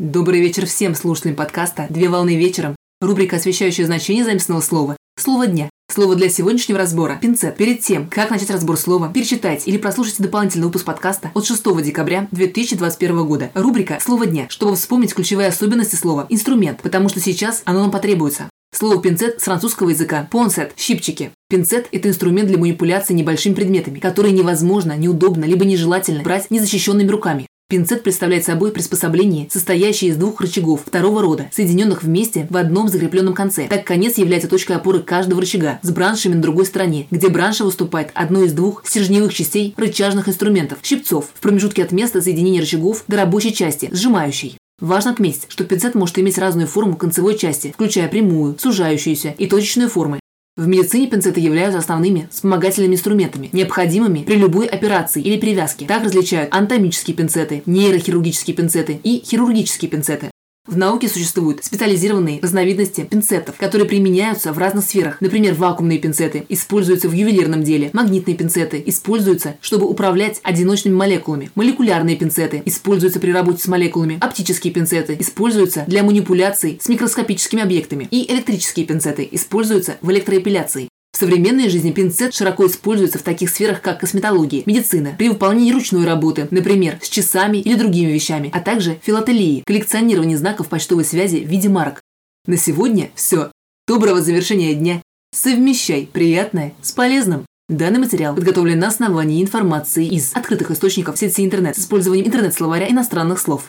Добрый вечер всем слушателям подкаста «Две волны вечером». Рубрика, освещающая значение заместного слова. Слово дня. Слово для сегодняшнего разбора – пинцет. Перед тем, как начать разбор слова, перечитайте или прослушайте дополнительный выпуск подкаста от 6 декабря 2021 года. Рубрика «Слово дня», чтобы вспомнить ключевые особенности слова «инструмент», потому что сейчас оно нам потребуется. Слово «пинцет» с французского языка «понсет» – щипчики. Пинцет – это инструмент для манипуляции небольшими предметами, которые невозможно, неудобно, либо нежелательно брать незащищенными руками. Пинцет представляет собой приспособление, состоящее из двух рычагов второго рода, соединенных вместе в одном закрепленном конце. Так конец является точкой опоры каждого рычага с браншами на другой стороне, где бранша выступает одной из двух стержневых частей рычажных инструментов – щипцов, в промежутке от места соединения рычагов до рабочей части – сжимающей. Важно отметить, что пинцет может иметь разную форму концевой части, включая прямую, сужающуюся и точечную формы. В медицине пинцеты являются основными вспомогательными инструментами, необходимыми при любой операции или привязке. Так различают анатомические пинцеты, нейрохирургические пинцеты и хирургические пинцеты. В науке существуют специализированные разновидности пинцетов, которые применяются в разных сферах. Например, вакуумные пинцеты используются в ювелирном деле, магнитные пинцеты используются, чтобы управлять одиночными молекулами, молекулярные пинцеты используются при работе с молекулами, оптические пинцеты используются для манипуляций с микроскопическими объектами и электрические пинцеты используются в электроэпиляции. В современной жизни пинцет широко используется в таких сферах, как косметология, медицина, при выполнении ручной работы, например, с часами или другими вещами, а также филателии, коллекционирование знаков почтовой связи в виде марок. На сегодня все. Доброго завершения дня. Совмещай приятное с полезным. Данный материал подготовлен на основании информации из открытых источников сети интернет с использованием интернет-словаря иностранных слов.